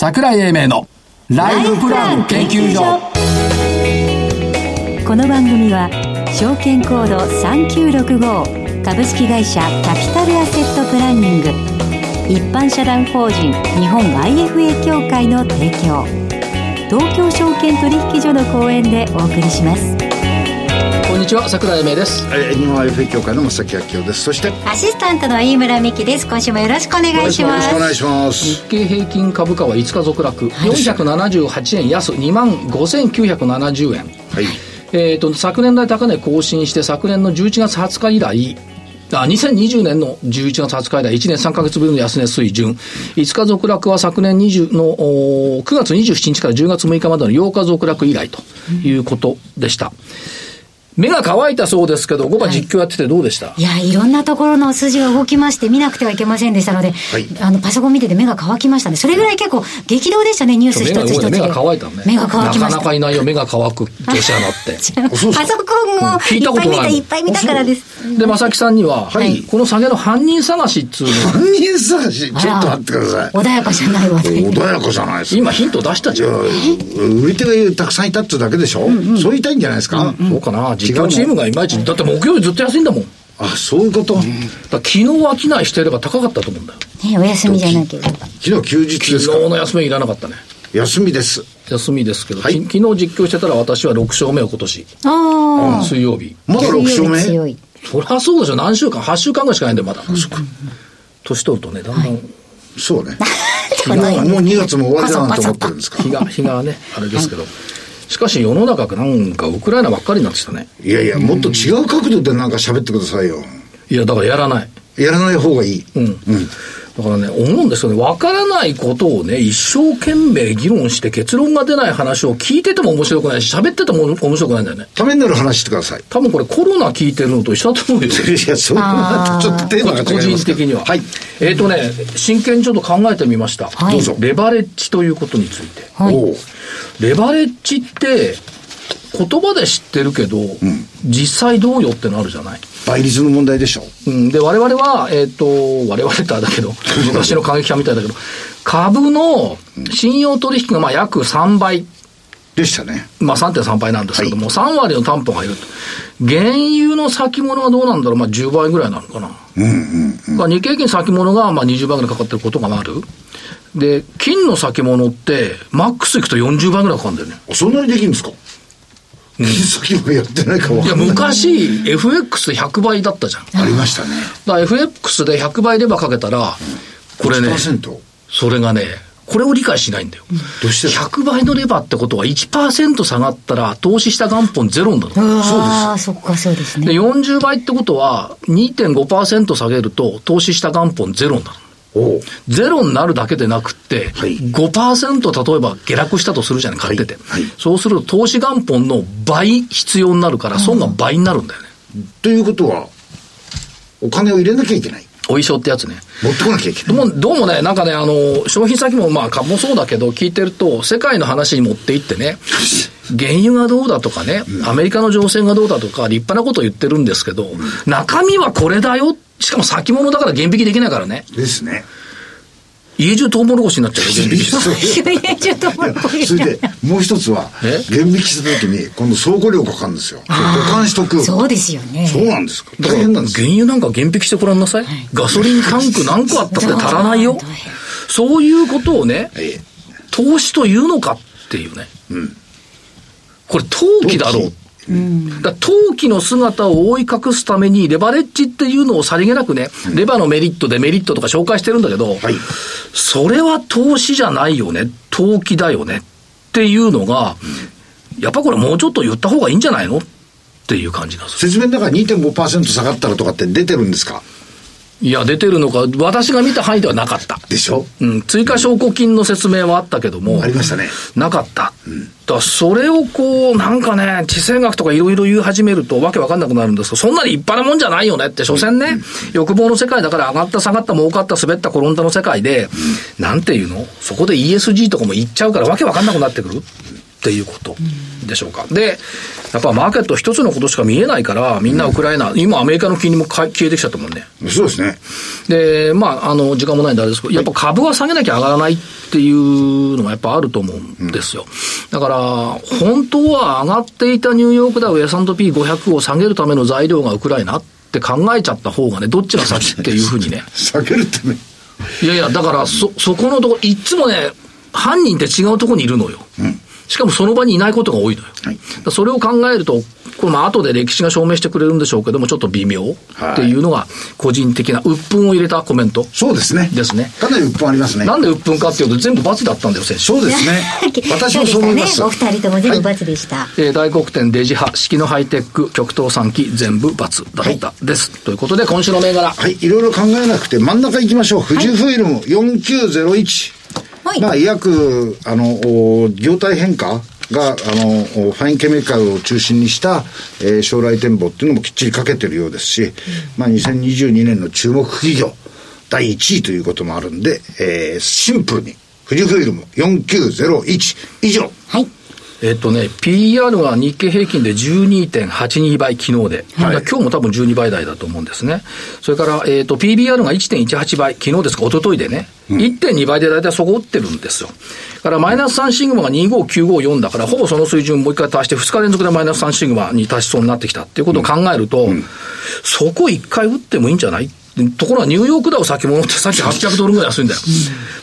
櫻井英明のライフプラン研究所。この番組は証券コード3965株式会社キャピタルアセットプランニング、一般社団法人日本 IFA 協会の提供、東京証券取引所の講演でお送りします。こんにちは、櫻井英明です。日本 IFA 協会の松崎昭夫です。そしてアシスタントの飯村美希です。今週もよろしくお願いします。よろしくお願いします。日経平均株価は5日続落、はい、478円安 25,970 円、はい、昨年来高値更新して、昨年の11月20日以来、2020年の11月20日以来1年3ヶ月ぶりの安値水準、5日続落は昨年9月27日から10月6日までの8日続落以来ということでした。目が乾いたそうですけど、午後実況やっててどうでした？いや、いろんなところの数字が動きまして、見なくてはいけませんでしたので、はい、パソコン見てて目が乾きましたね。それぐらい結構激動でしたね、ニュース一つ一つで。目が乾いたね。目が乾きました。なかなかいないよ、目が乾く女子アナって。パソコンをいっぱい見たからです。で、正木さんには、はい、この下げの犯人探しっつうの。犯人探し、ちょっと待ってください。穏やかじゃないわね。穏やかじゃないです。今ヒント出したじゃん。売り手がたくさんいたっつうだけでしょ。そう言いたいんじゃないですか。そうかな。実況チームがいまいち、だって木曜日ずっと安いんだもん。あ、そういうこと。だ昨日商いしていれば高かったと思うんだよ。ね、お休みじゃなければ。昨日休日ですか。昨日の休みいらなかったね。休みです。休みですけど、はい、昨日実況してたら私は6勝目を今年。ああ。水曜日。まだ6勝目。強い。そりゃそうでしょ。何週間、8週間ぐらいしかないんだよまだ。年取るとね、だんだん。はい、そうね。もう2月も終わりだなと思ってるんですか。日がねあれですけど。はい、しかし世の中なんかウクライナばっかりになってきたね。いやいや、もっと違う角度でなんか喋ってくださいよ。いや、だからやらない方がいい。うん、うん、だからね、思うんですよね。わからないことをね、一生懸命議論して結論が出ない話を聞いてても面白くないし、喋ってても面白くないんだよね。ためになる話してください。多分これコロナ聞いてるのと一緒だと思うよ。いや、そうなるとちょっとテーマが違います。個人的には。はい。真剣にちょっと考えてみました。はい、どうぞ。レバレッジということについて。はい、おう。レバレッジって言葉で知ってるけど、うん、実際どうよってのあるじゃない。倍率の問題でしょ。うん、で我々は我々ってあれだけど、昔の過激派みたいだけど、株の信用取引がまあ約3倍でしたね。まあ 3.3 倍なんですけども、はい、3割の担保がいると。原油の先物はどうなんだろう。まあ10倍ぐらいなのかな。日経平均先物がまあ20倍ぐらいかかってることがある。で、金の先物ってマックスいくと40倍ぐらいかかるんだよね。そんなにできるんですか。金先もやってないか分かんない。いや、昔 FX で100倍だったじゃん。ありましたね。だから FX で100倍レバーかけたら、これね、それがね、これを理解しないんだよ。どうして100倍のレバーってことは 1% 下がったら投資した元本ゼロになる。ああ、そっか、そうですね。で、40倍ってことは 2.5% 下げると投資した元本ゼロになる。おゼロになるだけでなくって、はい、5% 例えば下落したとするじゃない、買ってて、はいはい、そうすると投資元本の倍必要になるから、損が倍になるんだよね。ということはお金を入れなきゃいけない、お衣装ってやつね、持ってこなきゃいけない。どうもね、なんかね、商品先もまあ株もそうだけど、聞いてると世界の話に持っていってね、原油がどうだとかね、アメリカの情勢がどうだとか立派なことを言ってるんですけど、中身はこれだよ。しかも先物だから減引できないからね。ですね。家中トウモロコシになっちゃうよ、減引して。家中トウモロコシ。それでもう一つは、減引した時に今度倉庫料がかかるんですよ。保管しとく。そうですよね。そうなんですか。大変なんです。原油なんか減引してごらんなさい。ガソリンタンク何個あったって足らないよ。そういうことをね、投資というのかっていうね。うん。これ投機だろう。だ投機の姿を覆い隠すためにレバレッジっていうのをさりげなくね、レバのメリットデメリットとか紹介してるんだけど、はい、それは投資じゃないよね、投機だよねっていうのが、やっぱこれもうちょっと言った方がいいんじゃないのっていう感じがする。説明だから 2.5% 下がったらとかって出てるんですか。いや、出てるのか、私が見た範囲ではなかった。でしょ？うん。追加証拠金の説明はあったけども。ありましたね。なかった。うん。だからそれをこう、なんかね、地政学とかいろいろ言い始めるとわけわかんなくなるんですけど、そんなに立派なもんじゃないよねって、所詮ね、欲望の世界だから上がった下がった儲かった滑った転んだの世界で、なんていうの？そこで ESG とかも言っちゃうからわけわかんなくなってくるっていうことでしょうか。で、やっぱマーケット一つのことしか見えないから、みんなウクライナ、今アメリカの金利も消えてきちゃったもんね。そうですね。で、まあ、時間もないんであれですけど、やっぱ株は下げなきゃ上がらないっていうのがやっぱあると思うんですよ。だから、本当は上がっていたニューヨークダウ S&P500 を下げるための材料がウクライナって考えちゃった方がね、どっちが先っていうふうにね。下げるため、いやいや、だからそこのとこ、いつもね、犯人って違うとこにいるのよ。うん、しかもその場にいないことが多いのよ。はい、だそれを考えると、これも後で歴史が証明してくれるんでしょうけども、ちょっと微妙っていうのが個人的な、鬱憤を入れたコメント、ね。そうですね。ですね。かなり鬱憤ありますね。なんで鬱憤かっていうと、全部罰だったんだよ、先生。そうですね。私もそう思います。お二人とも全部罰でした。はい、大黒天、デジ派、式のハイテック、極東産機、全部罰だったです。はい、ということで、今週の銘柄。はい、いろいろ考えなくて、真ん中行きましょう。富士フイルム、4901。はい、まあ、医薬、業態変化が、ファインケミカルを中心にした、将来展望っていうのもきっちりかけてるようですし、まあ、2022年の注目企業、第1位ということもあるんで、シンプルに、富士フイルム4901以上。はい。PR が日経平均で 12.82 倍昨日で、はい、今日も多分12倍台だと思うんですね。それから、PBR が 1.18 倍、昨日ですか、一昨日でね、うん、1.2 倍で大体そこ打ってるんですよ。だからマイナス3シグマが25954だから、ほぼその水準もう一回足して、2日連続でマイナス3シグマに達しそうになってきたっていうことを考えると、うんうん、そこ1回打ってもいいんじゃない？ところがニューヨークダウ先物ってさっき$800ぐらい安いんだよ。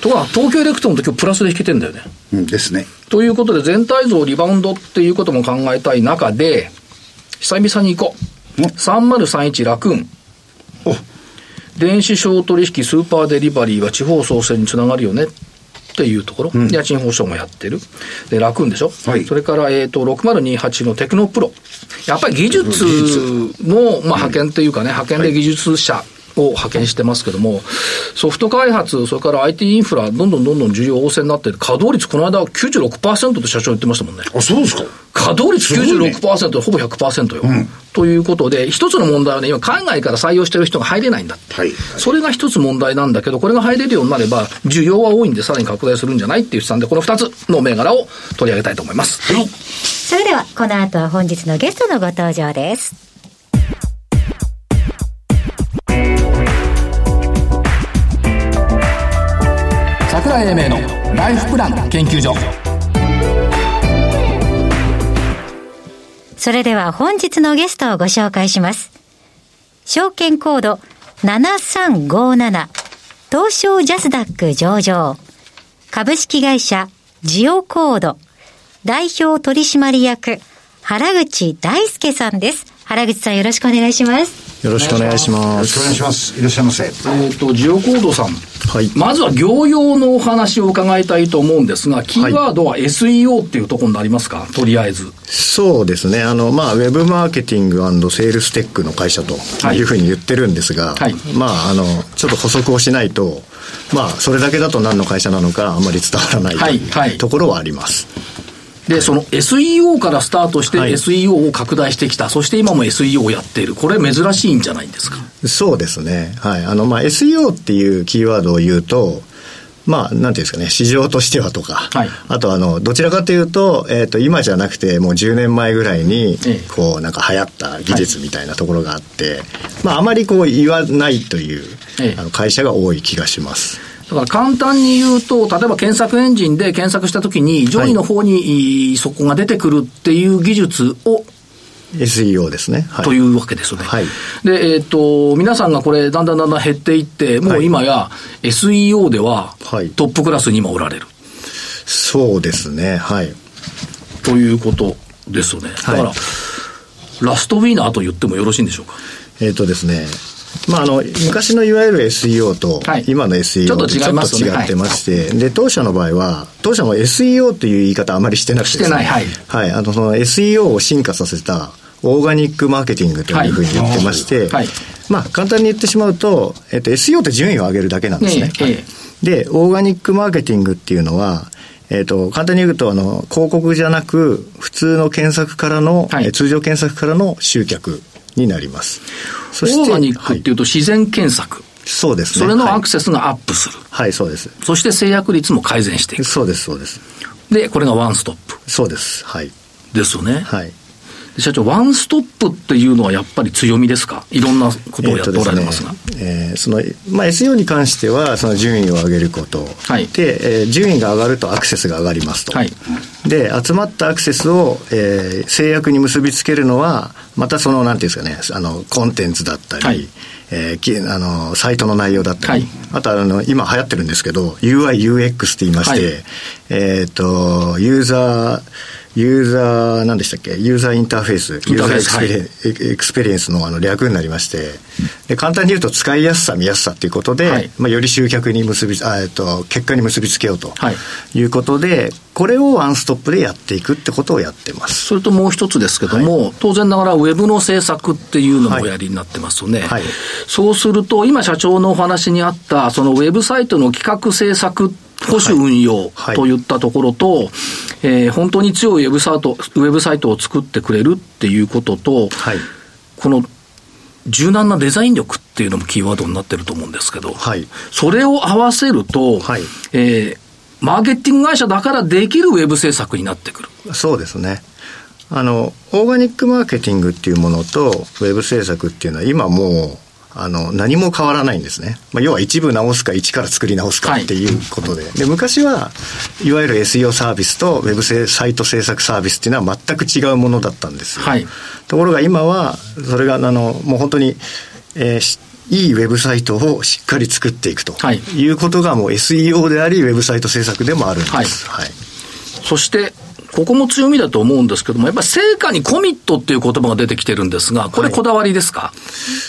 ところが東京エレクトロンと今日プラスで引けてんだよね。うんですね。ということで全体像リバウンドっていうことも考えたい中で、久々に行こう。3031ラクーン。お、電子商取引スーパーデリバリーは地方創生につながるよねっていうところ。うん、家賃保証もやってる。で、ラクーンでしょ。はい。それから、6028のテクノプロ。やっぱり技術の、まあ、派遣っていうかね、派遣で技術者。はい、を派遣してますけども、ソフト開発、それから IT インフラ、どんどん需要旺盛になってる。稼働率この間 96% と社長言ってましたもんね。あ、そうですか。稼働率 96%、ね、ほぼ 100% よ、うん。ということで、一つの問題はね、今海外から採用してる人が入れないんだって。はいはい、それが一つ問題なんだけど、これが入れるようになれば、需要は多いんで、さらに拡大するんじゃないっていう試算で、この2つの銘柄を取り上げたいと思います。はい。はい、それでは、この後は本日のゲストのご登場です。桜井英明のライフプラン研究所。それでは本日のゲストをご紹介します。証券コード7357、東証ジャスダック上場、株式会社ジオコード代表取締役、原口大輔さんです。原口さん、よろしくお願いします。よろしくお願いします。よろしくお願いします。いらっしゃいませ。ジオコードさん、はい、まずは業用のお話を伺いたいと思うんですが、キーワードは SEO っていうところになりますか。はい、とりあえずそうですね、まあ、ウェブマーケティング&セールステックの会社というふうに言ってるんですが、はい、まあ、ちょっと補足をしないと、まあ、それだけだと何の会社なのかあまり伝わらない、はいはい、ところはあります。で、その SEO からスタートして SEO を拡大してきた、はい、そして今も SEO をやっている。これ珍しいんじゃないんですか。そうですね。はい。まあ、SEO っていうキーワードを言うと、まあ、なんていうんですかね、市場としてはとか、はい、あとどちらかというと、今じゃなくて、もう10年前ぐらいに、こう、なんか流行った技術みたいなところがあって、はい、まあ、あまりこう言わないという、会社が多い気がします。だから簡単に言うと、例えば検索エンジンで検索したときに上位の方にそこが出てくるっていう技術を、SEO ですね、はい、というわけですよね。はい、で、皆さんがこれだんだん減っていって、もう今や SEO ではトップクラスに今おられる。はい、そうですね。はい。ということですよね。だから、はい、ラストウィーナーと言ってもよろしいんでしょうか。ですね。まあ、昔のいわゆる SEO と今の SEO とちょっと違ってまして、で、当社の場合は、当社も SEO という言い方あまりしてなくてですね、はい。はい。その SEO を進化させたオーガニックマーケティングというふうに言ってまして、はい。まあ、簡単に言ってしまうと、SEO って順位を上げるだけなんですね。はい。で、オーガニックマーケティングっていうのは、簡単に言うと、広告じゃなく、普通の検索からの、はい、通常検索からの集客。になります。そしてオーガニックっていうと自然検索、はい、そうですね。それのアクセスがアップする、はい、はい、そうです。そして制約率も改善していく。そうですそうです。で、これがワンストップ。そうです。はい。ですよね。はい。社長、ワンストップっていうのはやっぱり強みですか？いろんなことをやっておられますが。SEO に関してはその順位を上げること、はい、で、順位が上がるとアクセスが上がりますと、はい、で集まったアクセスを、制約に結びつけるのはまたそのなんていうんですかね、コンテンツだったり、はい、サイトの内容だったり、はい、あとは今流行ってるんですけど UI/UX って言いまして、はい、ユーザー何でしたっけ、ユーザーインターフェース、ユーザーエクスペリエンス の、 略になりまして、で簡単に言うと使いやすさ見やすさということで、はい、より集客に結果に結びつけようということで、はい、これをワンストップでやっていくってことをやってます。それともう一つですけども、はい、当然ながらウェブの制作っていうのもおやりになってますよね、はいはい、そうすると今社長のお話にあったそのウェブサイトの企画制作保守運用といったところと、はいはい、本当に強いウェブサイトを作ってくれるっていうことと、はい、この柔軟なデザイン力っていうのもキーワードになってると思うんですけど、はい、それを合わせると、はい、マーケティング会社だからできるウェブ制作になってくる。そうですね。オーガニックマーケティングっていうものとウェブ制作っていうのは今もう何も変わらないんですね。要は一部直すか一から作り直すかっていうことで、はい、で昔はいわゆる SEO サービスとウェブサイト制作サービスっていうのは全く違うものだったんですよ、はい、ところが今はそれがもう本当に、いいウェブサイトをしっかり作っていくということがもう SEO でありウェブサイト制作でもあるんです、はいはい、そしてここも強みだと思うんですけども、やっぱり成果にコミットっていう言葉が出てきてるんですが、これこだわりですか？はい、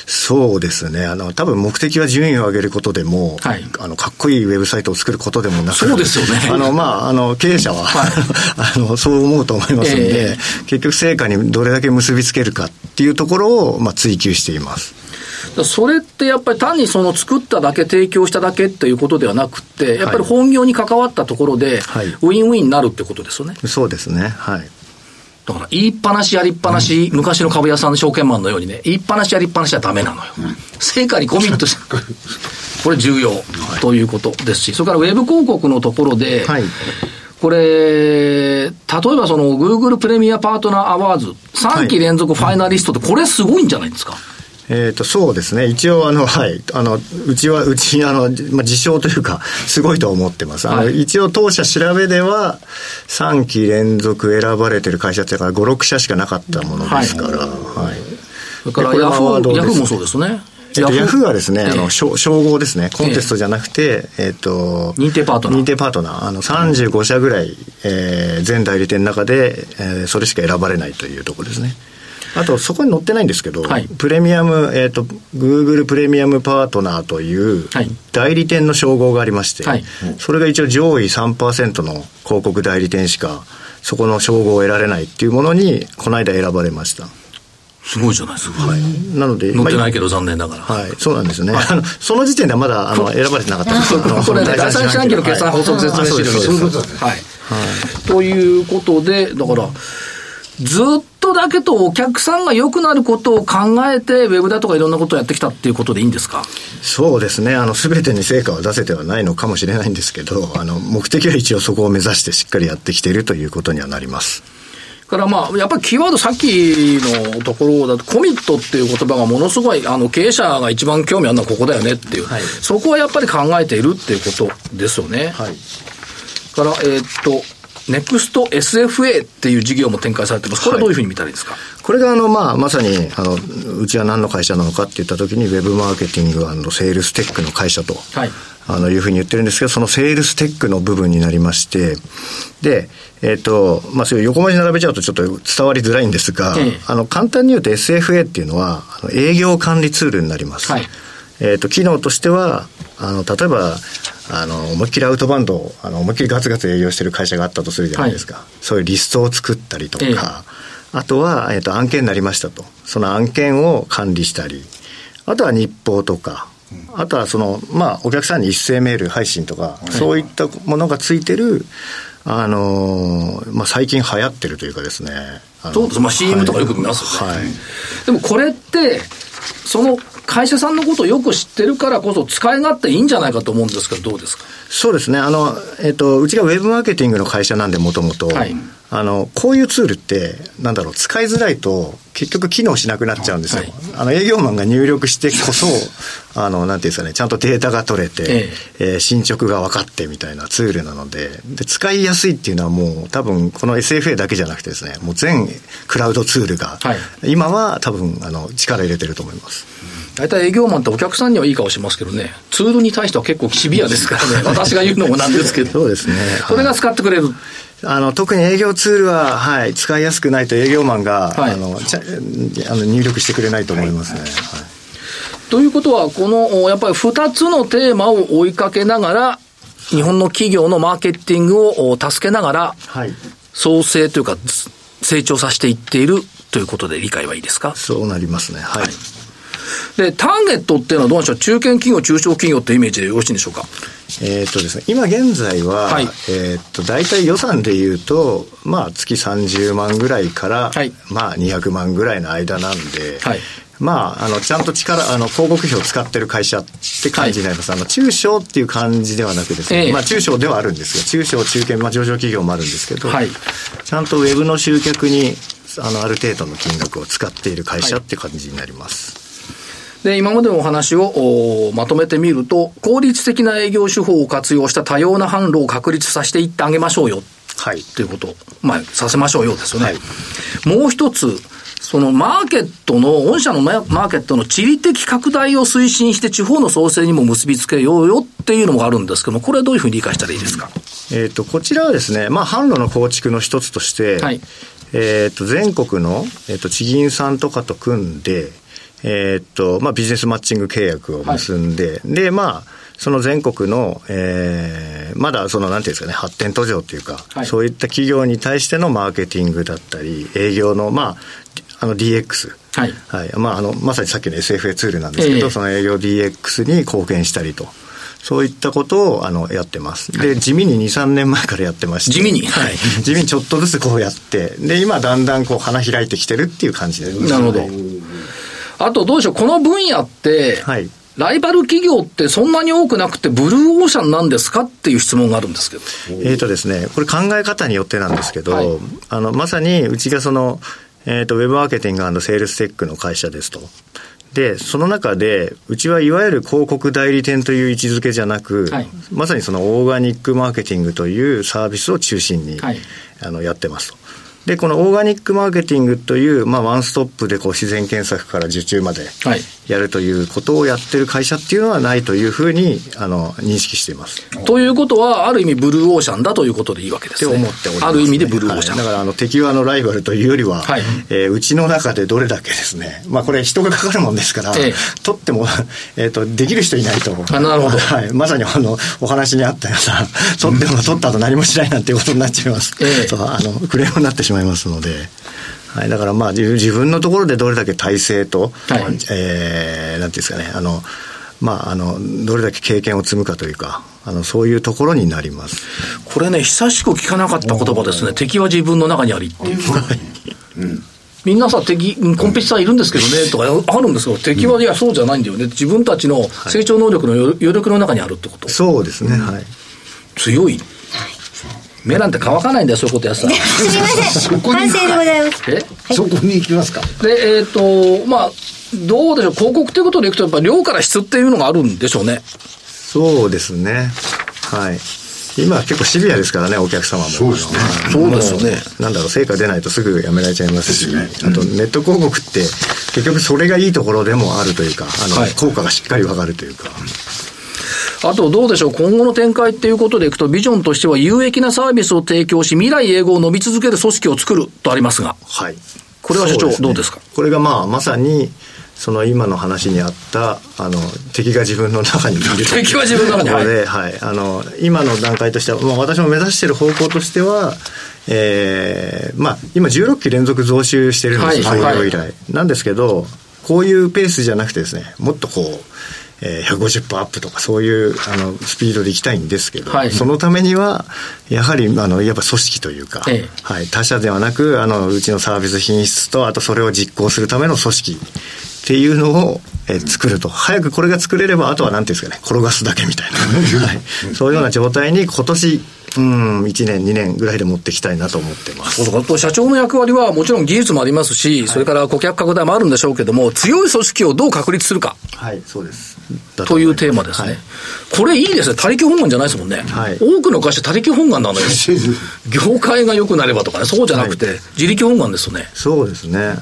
そうですね。多分目的は順位を上げることでも、はい、かっこいいウェブサイトを作ることでもなく、そうですよね。経営者は、はい、そう思うと思いますので、結局成果にどれだけ結びつけるかっていうところを、追求しています。それってやっぱり単にその作っただけ提供しただけっていうことではなくて、やっぱり本業に関わったところでウィンウィンになるってことですよね、はい、そうですね、はい、だから言いっぱなしやりっぱなし、うん、昔の株屋さんの証券マンのようにね、言いっぱなしやりっぱなしはダメなのよ、うん、成果にコミットしてこれ重要ということですし、それからウェブ広告のところで、はい、これ例えばその Google プレミアパートナーアワーズ3期連続ファイナリストって、これすごいんじゃないですか？そうですね。一応はいうち自称というかすごいと思ってます。はい、一応当社調べでは3期連続選ばれてる会社ってから5、6社しかなかったものですから。はい。はい、だからヤフーもそうですね。ヤフーはですね、称号ですね、コンテストじゃなくて、認定パートナー35社ぐらい、全代理店の中で、それしか選ばれないというところですね。あとそこに載ってないんですけど、はい、プレミアム、Google プレミアムパートナーという代理店の称号がありまして、はい、それが一応上位 3% の広告代理店しかそこの称号を得られないっていうものにこの間選ばれました。すごいじゃないですか、はい、なので載ってないけど残念ながら、はい、そうなんですね。その時点ではまだ選ばれてなかったんですけど、これね、第3四半期の決算法則説明資料に、そういうことですね、はいはい、ということで、だからずっとだけとお客さんが良くなることを考えてウェブだとかいろんなことをやってきたっていうことでいいんですか？そうですね。全てに成果を出せてはないのかもしれないんですけど、目的は一応そこを目指してしっかりやってきているということにはなります。からやっぱりキーワード、さっきのところだとコミットっていう言葉がものすごい経営者が一番興味あるのはここだよねっていう、はい、そこはやっぱり考えているっていうことですよね、はい、からネクスト SFA っていう事業も展開されてます。これはどういうふうに見たらいいですか？はい、これがまさにうちは何の会社なのかって言った時にウェブマーケティング&セールステックの会社と、はい、いうふうに言ってるんですけど、そのセールステックの部分になりまして、でそういう横文字並べちゃうとちょっと伝わりづらいんですが、簡単に言うと SFA っていうのは営業管理ツールになります、はい、機能としては例えば思いっきりアウトバウンドを思いっきりガツガツ営業してる会社があったとするじゃないですか、はい、そういうリストを作ったりとか、あとは、案件になりましたと、その案件を管理したり、あとは日報とか、あとはお客さんに一斉メール配信とか、はい、そういったものがついてる最近流行ってるというかですね、そうです、CM とかよく見ますよね、はいはい、でもこれってその会社さんのことをよく知ってるからこそ使い勝手いいんじゃないかと思うんですけど、どうですか？そうですね、うちがウェブマーケティングの会社なんで、もともとこういうツールってなんだろう、使いづらいと結局機能しなくなっちゃうんですよ、はい、営業マンが入力してこそなんていうんですかね、ちゃんとデータが取れて、進捗が分かってみたいなツールなの で使いやすいっていうのはもう多分この SFA だけじゃなくてですね、もう全クラウドツールが、はい、今は多分力入れてると思います。大体営業マンってお客さんにはいい顔しますけどね、ツールに対しては結構シビアですからね私が言うのもなんですけどそうですね、これが使ってくれる、特に営業ツールは、はい、使いやすくないと営業マンが、はい、入力してくれないと思いますね、はいはい。ということは、このやっぱり2つのテーマを追いかけながら、日本の企業のマーケティングを助けながら、はい、創生というか成長させていっているということで理解はいいですか？そうなりますね、はい、はい。でターゲットっていうのはどうでしょう、中堅企業中小企業ってイメージでよろしいんでしょうか？ですね、今現在は、はい、大体予算でいうと、まあ、月30万ぐらいから、はい、まあ、200万ぐらいの間なんで、はい、まあ、ちゃんと広告費を使ってる会社って感じになります、はい、中小っていう感じではなくですね、まあ、中小ではあるんですが、中小中堅、まあ、上場企業もあるんですけど、はい、ちゃんとウェブの集客にある程度の金額を使っている会社って感じになります、はい。で今までのお話をまとめてみると、効率的な営業手法を活用した多様な販路を確立させていってあげましょうよ、はい、ということを、まあ、させましょうよですよね、はい、もう一つ、そのマーケットの御社のマーケットの地理的拡大を推進して地方の創生にも結びつけようよっていうのもあるんですけども、これはどういうふうに理解したらいいですか？こちらはですね、まあ、販路の構築の一つとして、はい、全国の、地銀さんとかと組んでまあ、ビジネスマッチング契約を結んで、はい、で、まあ、その全国の、まだその、なんていうんですかね、発展途上というか、はい、そういった企業に対してのマーケティングだったり、営業の、まあ、DX、はいはい、まあ、まさにさっきの SFA ツールなんですけど、その営業 DX に貢献したりと。そういったことをやってます。で、地味に 2,3 年前からやってまして。地味に、はい、地味にちょっとずつこうやって、で、今だんだんこう花開いてきてるっていう感じです、ね。なるほど。あとどうでしょう、この分野って、はい、ライバル企業ってそんなに多くなくてブルーオーシャンなんですかっていう質問があるんですけど。ですね、これ考え方によってなんですけど、はい、まさにうちがその、ウェブマーケティング&セールステックの会社ですと。で、その中で、うちはいわゆる広告代理店という位置づけじゃなく、はい、まさにそのオーガニックマーケティングというサービスを中心に、はい、やってますと。で、このオーガニックマーケティングという、まあ、ワンストップでこう自然検索から受注までやるということをやってる会社っていうのはないというふうに認識しています。ということはある意味ブルーオーシャンだということでいいわけですね。って思っております、ね、ある意味でブルーオーシャン、はい、だから敵はライバルというよりは、はい、うちの中でどれだけですね、まあ、これ人がかかるもんですから、取っても、できる人いないと思う。あ、なるほど、はい、まさにお話にあったような取っても取った後何もしないなんていうことになっちゃいます、そうクレームになってしまうますので、はい、だからまあ自分のところでどれだけ体制と、はい、なんていうんですかね、まあ、どれだけ経験を積むかというか、そういうところになります。これね、久しく聞かなかった言葉ですね。敵は自分の中にありっていう、うん、みんなさコンペティターいるんですけどねとかあるんですけど、敵は、うん、いやそうじゃないんだよね、自分たちの成長能力の余力の中にあるってこと、はい、そうですね、はい、強い目なんて乾かないんだよ、そういうことやってたらすみません、反省でございます。そこに行きますか。で、まあどうでしょう、広告ということでいくとやっぱり量から質っていうのがあるんでしょうね。そうですね、はい、今は結構シビアですからね、お客様も。そうですね、そうですよね、なんだろう、成果出ないとすぐやめられちゃいますし、ね、うん、あとネット広告って結局それがいいところでもあるというか、はい、効果がしっかりわかるというか。あとどうでしょう、今後の展開っていうことでいくと、ビジョンとしては有益なサービスを提供し未来永劫を伸び続ける組織を作るとありますが、はい、これは社長、どうですか？これがまあまさにその今の話にあった敵が自分の中にいる敵は自分の中にある、はい、今の段階としては、まあ、私も目指している方向としては、まあ、今16期連続増収してるんですよ、はい、創業以来、はい、なんですけど、こういうペースじゃなくてですね、もっとこう150% アップとかそういうスピードでいきたいんですけど、はい、そのためにはやはりやっぱ組織というか、ええ、はい、他社ではなくうちのサービス品質と、あとそれを実行するための組織っていうのを作ると、早くこれが作れればあとは何ていうんですかね、転がすだけみたいな、はい、そういうような状態に今年1年2年ぐらいで持っていきたいなと思ってます。そうそう、社長の役割はもちろん技術もありますし、はい、それから顧客拡大もあるんでしょうけども、強い組織をどう確立するか、はい、そうですというテーマですね、はい、これいいですね。他力本願じゃないですもんね、はい、多くの会社他力本願なのよ業界が良くなればとかね、そうじゃなくて、はい、自力本願ですよね。そうですね、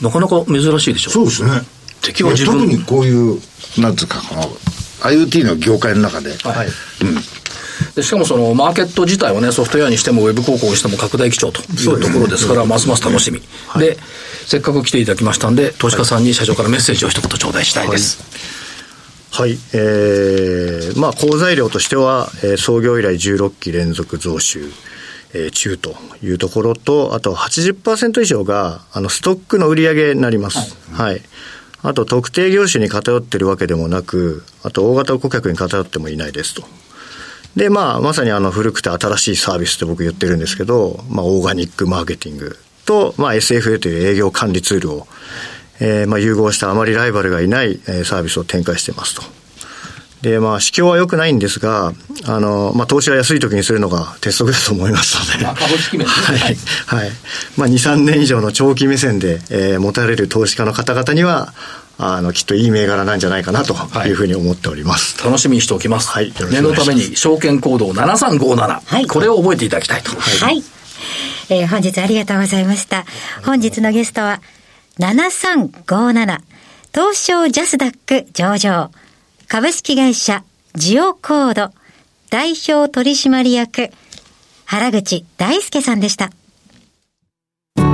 なかなか珍しいでしょ。そうですね、敵は自分、特にこういうなんていうかこのIoT の業界の中で、はい、うん、でしかもそのマーケット自体をね、ソフトウェアにしてもウェブ広告にしても拡大基調というところですから、ますます楽しみ、はい、でせっかく来ていただきましたんで、投資家さんに社長からメッセージを一言頂戴したいです、はい、はい、まあ、好材料としては、創業以来16期連続増収中というところと、あと 80% 以上がストックの売り上げになります、はい、はい、あと特定業種に偏ってるわけでもなく、あと大型顧客に偏ってもいないですと。で、まあ、まさに古くて新しいサービスって僕言ってるんですけど、まあ、オーガニックマーケティングと、まあ、SFA という営業管理ツールを、まあ、融合したあまりライバルがいないサービスを展開してますと。で、まあ、市況は良くないんですが、まあ、投資は安い時にするのが鉄則だと思いますので。まあ、株式面ですね。はい。はい。まあ、2、3年以上の長期目線で、持たれる投資家の方々には、きっといい銘柄なんじゃないかなというふうに思っております。はい、楽しみにしておきます。はい。念のために、証券コード7357。はい。これを覚えていただきたいと。はい。はい、本日ありがとうございました。本日のゲストは、7357、東証ジャスダック上場。株式会社ジオコード代表取締役原口大輔さんでした。今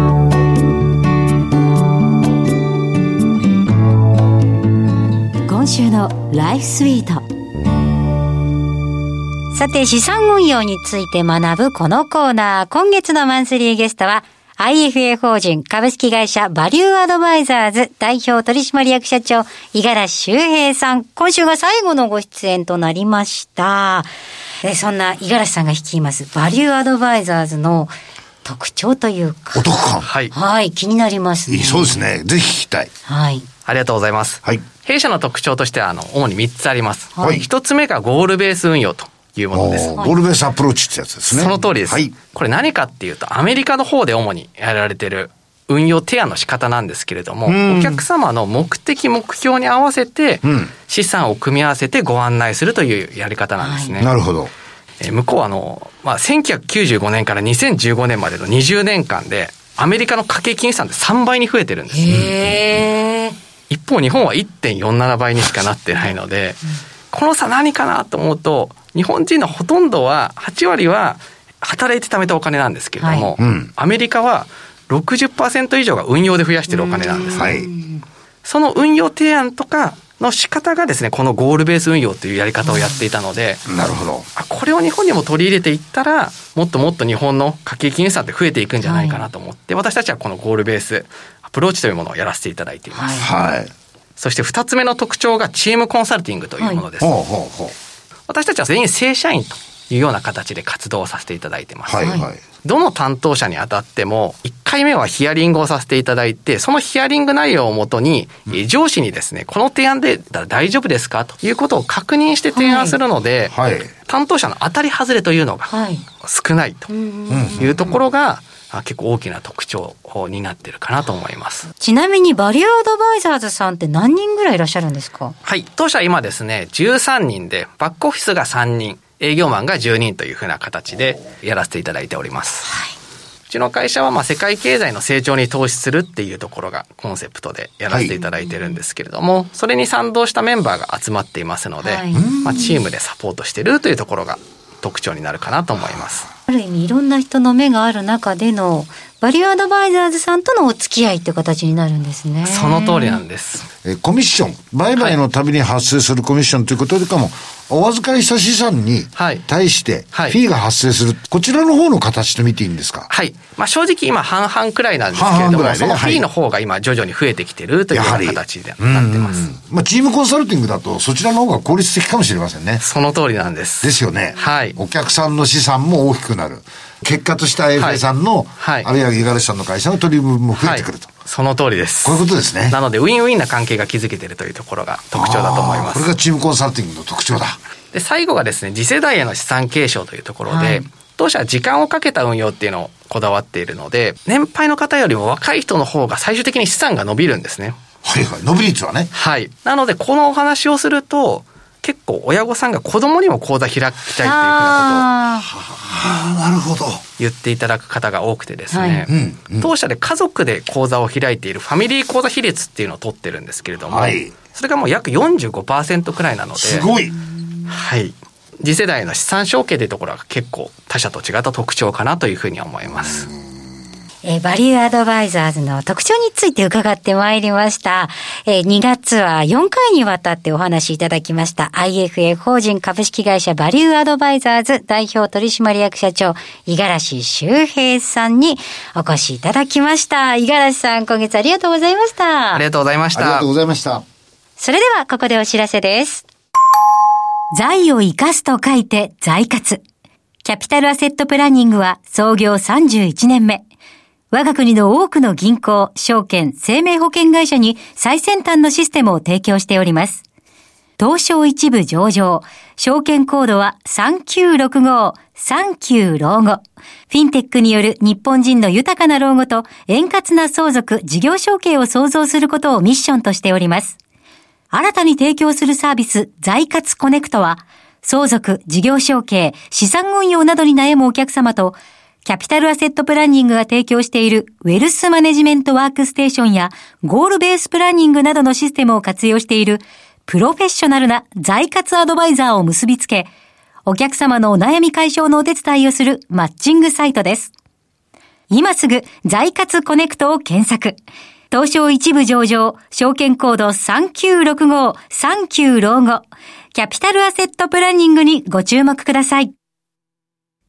週のライフスイート、さて資産運用について学ぶこのコーナー、今月のマンスリーゲストはIFA 法人株式会社バリューアドバイザーズ代表取締役社長五十嵐秀平さん、今週が最後のご出演となりました。そんな五十嵐さんが率いますバリューアドバイザーズの特徴というかお得感、はい、はい、気になりますね。そうですね、ぜひ聞きたい。はい、ありがとうございます、はい、弊社の特徴としては主に3つあります、はい、1つ目がゴールベース運用というものです。ゴールベースアプローチってやつですね。その通りです、はい、これ何かっていうとアメリカの方で主にやられてる運用提案の仕方なんですけれども、お客様の目的目標に合わせて資産を組み合わせてご案内するというやり方なんですね、はい、なるほど。向こうはまあ、1995年から2015年までの20年間でアメリカの家計金資産って3倍に増えてるんです。へー、一方日本は 1.47 倍にしかなってないので、この差何かなと思うと、日本人のほとんどは8割は働いて貯めたお金なんですけれども、はい、うん、アメリカは 60% 以上が運用で増やしているお金なんですね、はい、その運用提案とかの仕方がですね、このゴールベース運用というやり方をやっていたので、なるほど、これを日本にも取り入れていったらもっともっと日本の家計金資産って増えていくんじゃないかなと思って、はい、私たちはこのゴールベースアプローチというものをやらせていただいています、はいはい、そして2つ目の特徴がチームコンサルティングというものです、はい、ほうほうほう、私たちは全員正社員というような形で活動をさせていただいてます、はいはい、どの担当者にあたっても1回目はヒアリングをさせていただいて、そのヒアリング内容をもとに、上司にですねこの提案で大丈夫ですかということを確認して提案するので、はいはい、担当者の当たり外れというのが少ないというところが結構大きな特徴になってるかなと思います。ちなみにバリューアドバイザーズさんって何人ぐらいいらっしゃるんですか。はい、当社今ですね13人で、バックオフィスが3人、営業マンが10人というふうな形でやらせていただいております、はい、うちの会社はまあ世界経済の成長に投資するっていうところがコンセプトでやらせていただいてるんですけれども、はい、それに賛同したメンバーが集まっていますので、はい、まあ、チームでサポートしてるというところが特徴になるかなと思います。ある意味いろんな人の目がある中でのバリューアドバイザーズさんとのお付き合いという形になるんですね。その通りなんです。コミッション、売買のたびに発生するコミッションということでかも、お預かりした資産に対してフィーが発生する、はいはい、こちらの方の形と見ていいんですか。はい、まあ、正直今半々くらいなんですけれども、ね、そのフィーの方が今徐々に増えてきてるという形になってます。まあ、チームコンサルティングだとそちらの方が効率的かもしれませんね。その通りなんです。ですよね、はい、お客さんの資産も大きくなる、結果として IFA さんの、はいはい、あるいは五十嵐さんの会社の取り分も増えてくると、はい、その通りです。こういうことですね。なのでウィンウィンな関係が築けているというところが特徴だと思います。これがチームコンサルティングの特徴だ。で最後がですね、次世代への資産継承というところで、はい、当社は時間をかけた運用っていうのをこだわっているので、年配の方よりも若い人の方が最終的に資産が伸びるんですね。はいはい、伸び率はね。はい。なのでこのお話をすると、結構親御さんが子供にも口座開きたいというふうなことをなるほど言っていただく方が多くてですね、はい、当社で家族で口座を開いているファミリー口座比率っていうのを取ってるんですけれども、はい、それがもう約 45% くらいなので、すごい、はい、次世代の資産承継というところが結構他社と違った特徴かなというふうに思います。バリューアドバイザーズの特徴について伺ってまいりました。2月は4回にわたってお話しいただきました IFA 法人株式会社バリューアドバイザーズ代表取締役社長五十嵐秀平さんにお越しいただきました。五十嵐さん、今月ありがとうございました。ありがとうございました。ありがとうございました。それではここでお知らせです。財を生かすと書いて財活。キャピタルアセットプランニングは創業31年目。我が国の多くの銀行、証券、生命保険会社に最先端のシステムを提供しております。東証一部上場、証券コードは3965、39老後。フィンテックによる日本人の豊かな老後と円滑な相続、事業承継を創造することをミッションとしております。新たに提供するサービス、財活コネクトは、相続、事業承継、資産運用などに悩むお客様と、キャピタルアセットプランニングが提供しているウェルスマネジメントワークステーションやゴールベースプランニングなどのシステムを活用しているプロフェッショナルな財活アドバイザーを結びつけ、お客様のお悩み解消のお手伝いをするマッチングサイトです。今すぐ財活コネクトを検索。東証一部上場、証券コード3965、39老後、キャピタルアセットプランニングにご注目ください。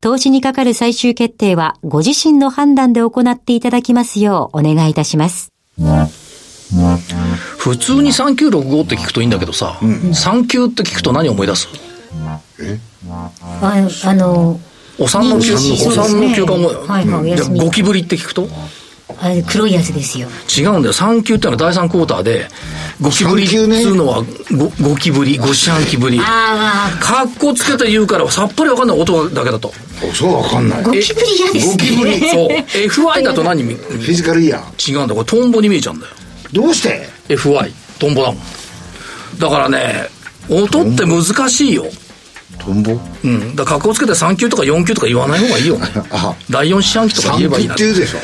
投資にかかる最終決定はご自身の判断で行っていただきますようお願いいたします。普通に3965って聞くといいんだけどさ、39って聞くと何を思い出す？お産の休暇思い。じゃあゴキブリって聞くと？あれ黒いやつですよ。違うんだよ。産休ってのは第3クォーターで、ゴキブリっていうのはゴキブリ、ゴシャンキブリ。カッコつけて言うからさっぱりわかんない音だけだと。そうわかんない。ゴキブリ嫌ですね。ゴキブリ。そう。FI だと何見る？フィジカルイヤー。違うんだ。これトンボに見えちゃうんだよ。どうして ？FI トンボだもん。だからね、音って難しいよ。トンボ？うん。だからカッコつけて3級とか4級とか言わない方がいいよね。第4四半期とか言えばいいな。3級でしょ。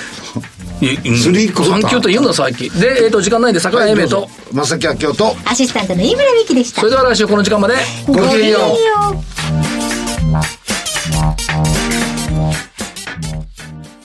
3級と言うんだ最近で、時間ないんで桜井英明と正木明夫とアシスタントの飯村美希でした。それでは来週この時間までごきげんよう。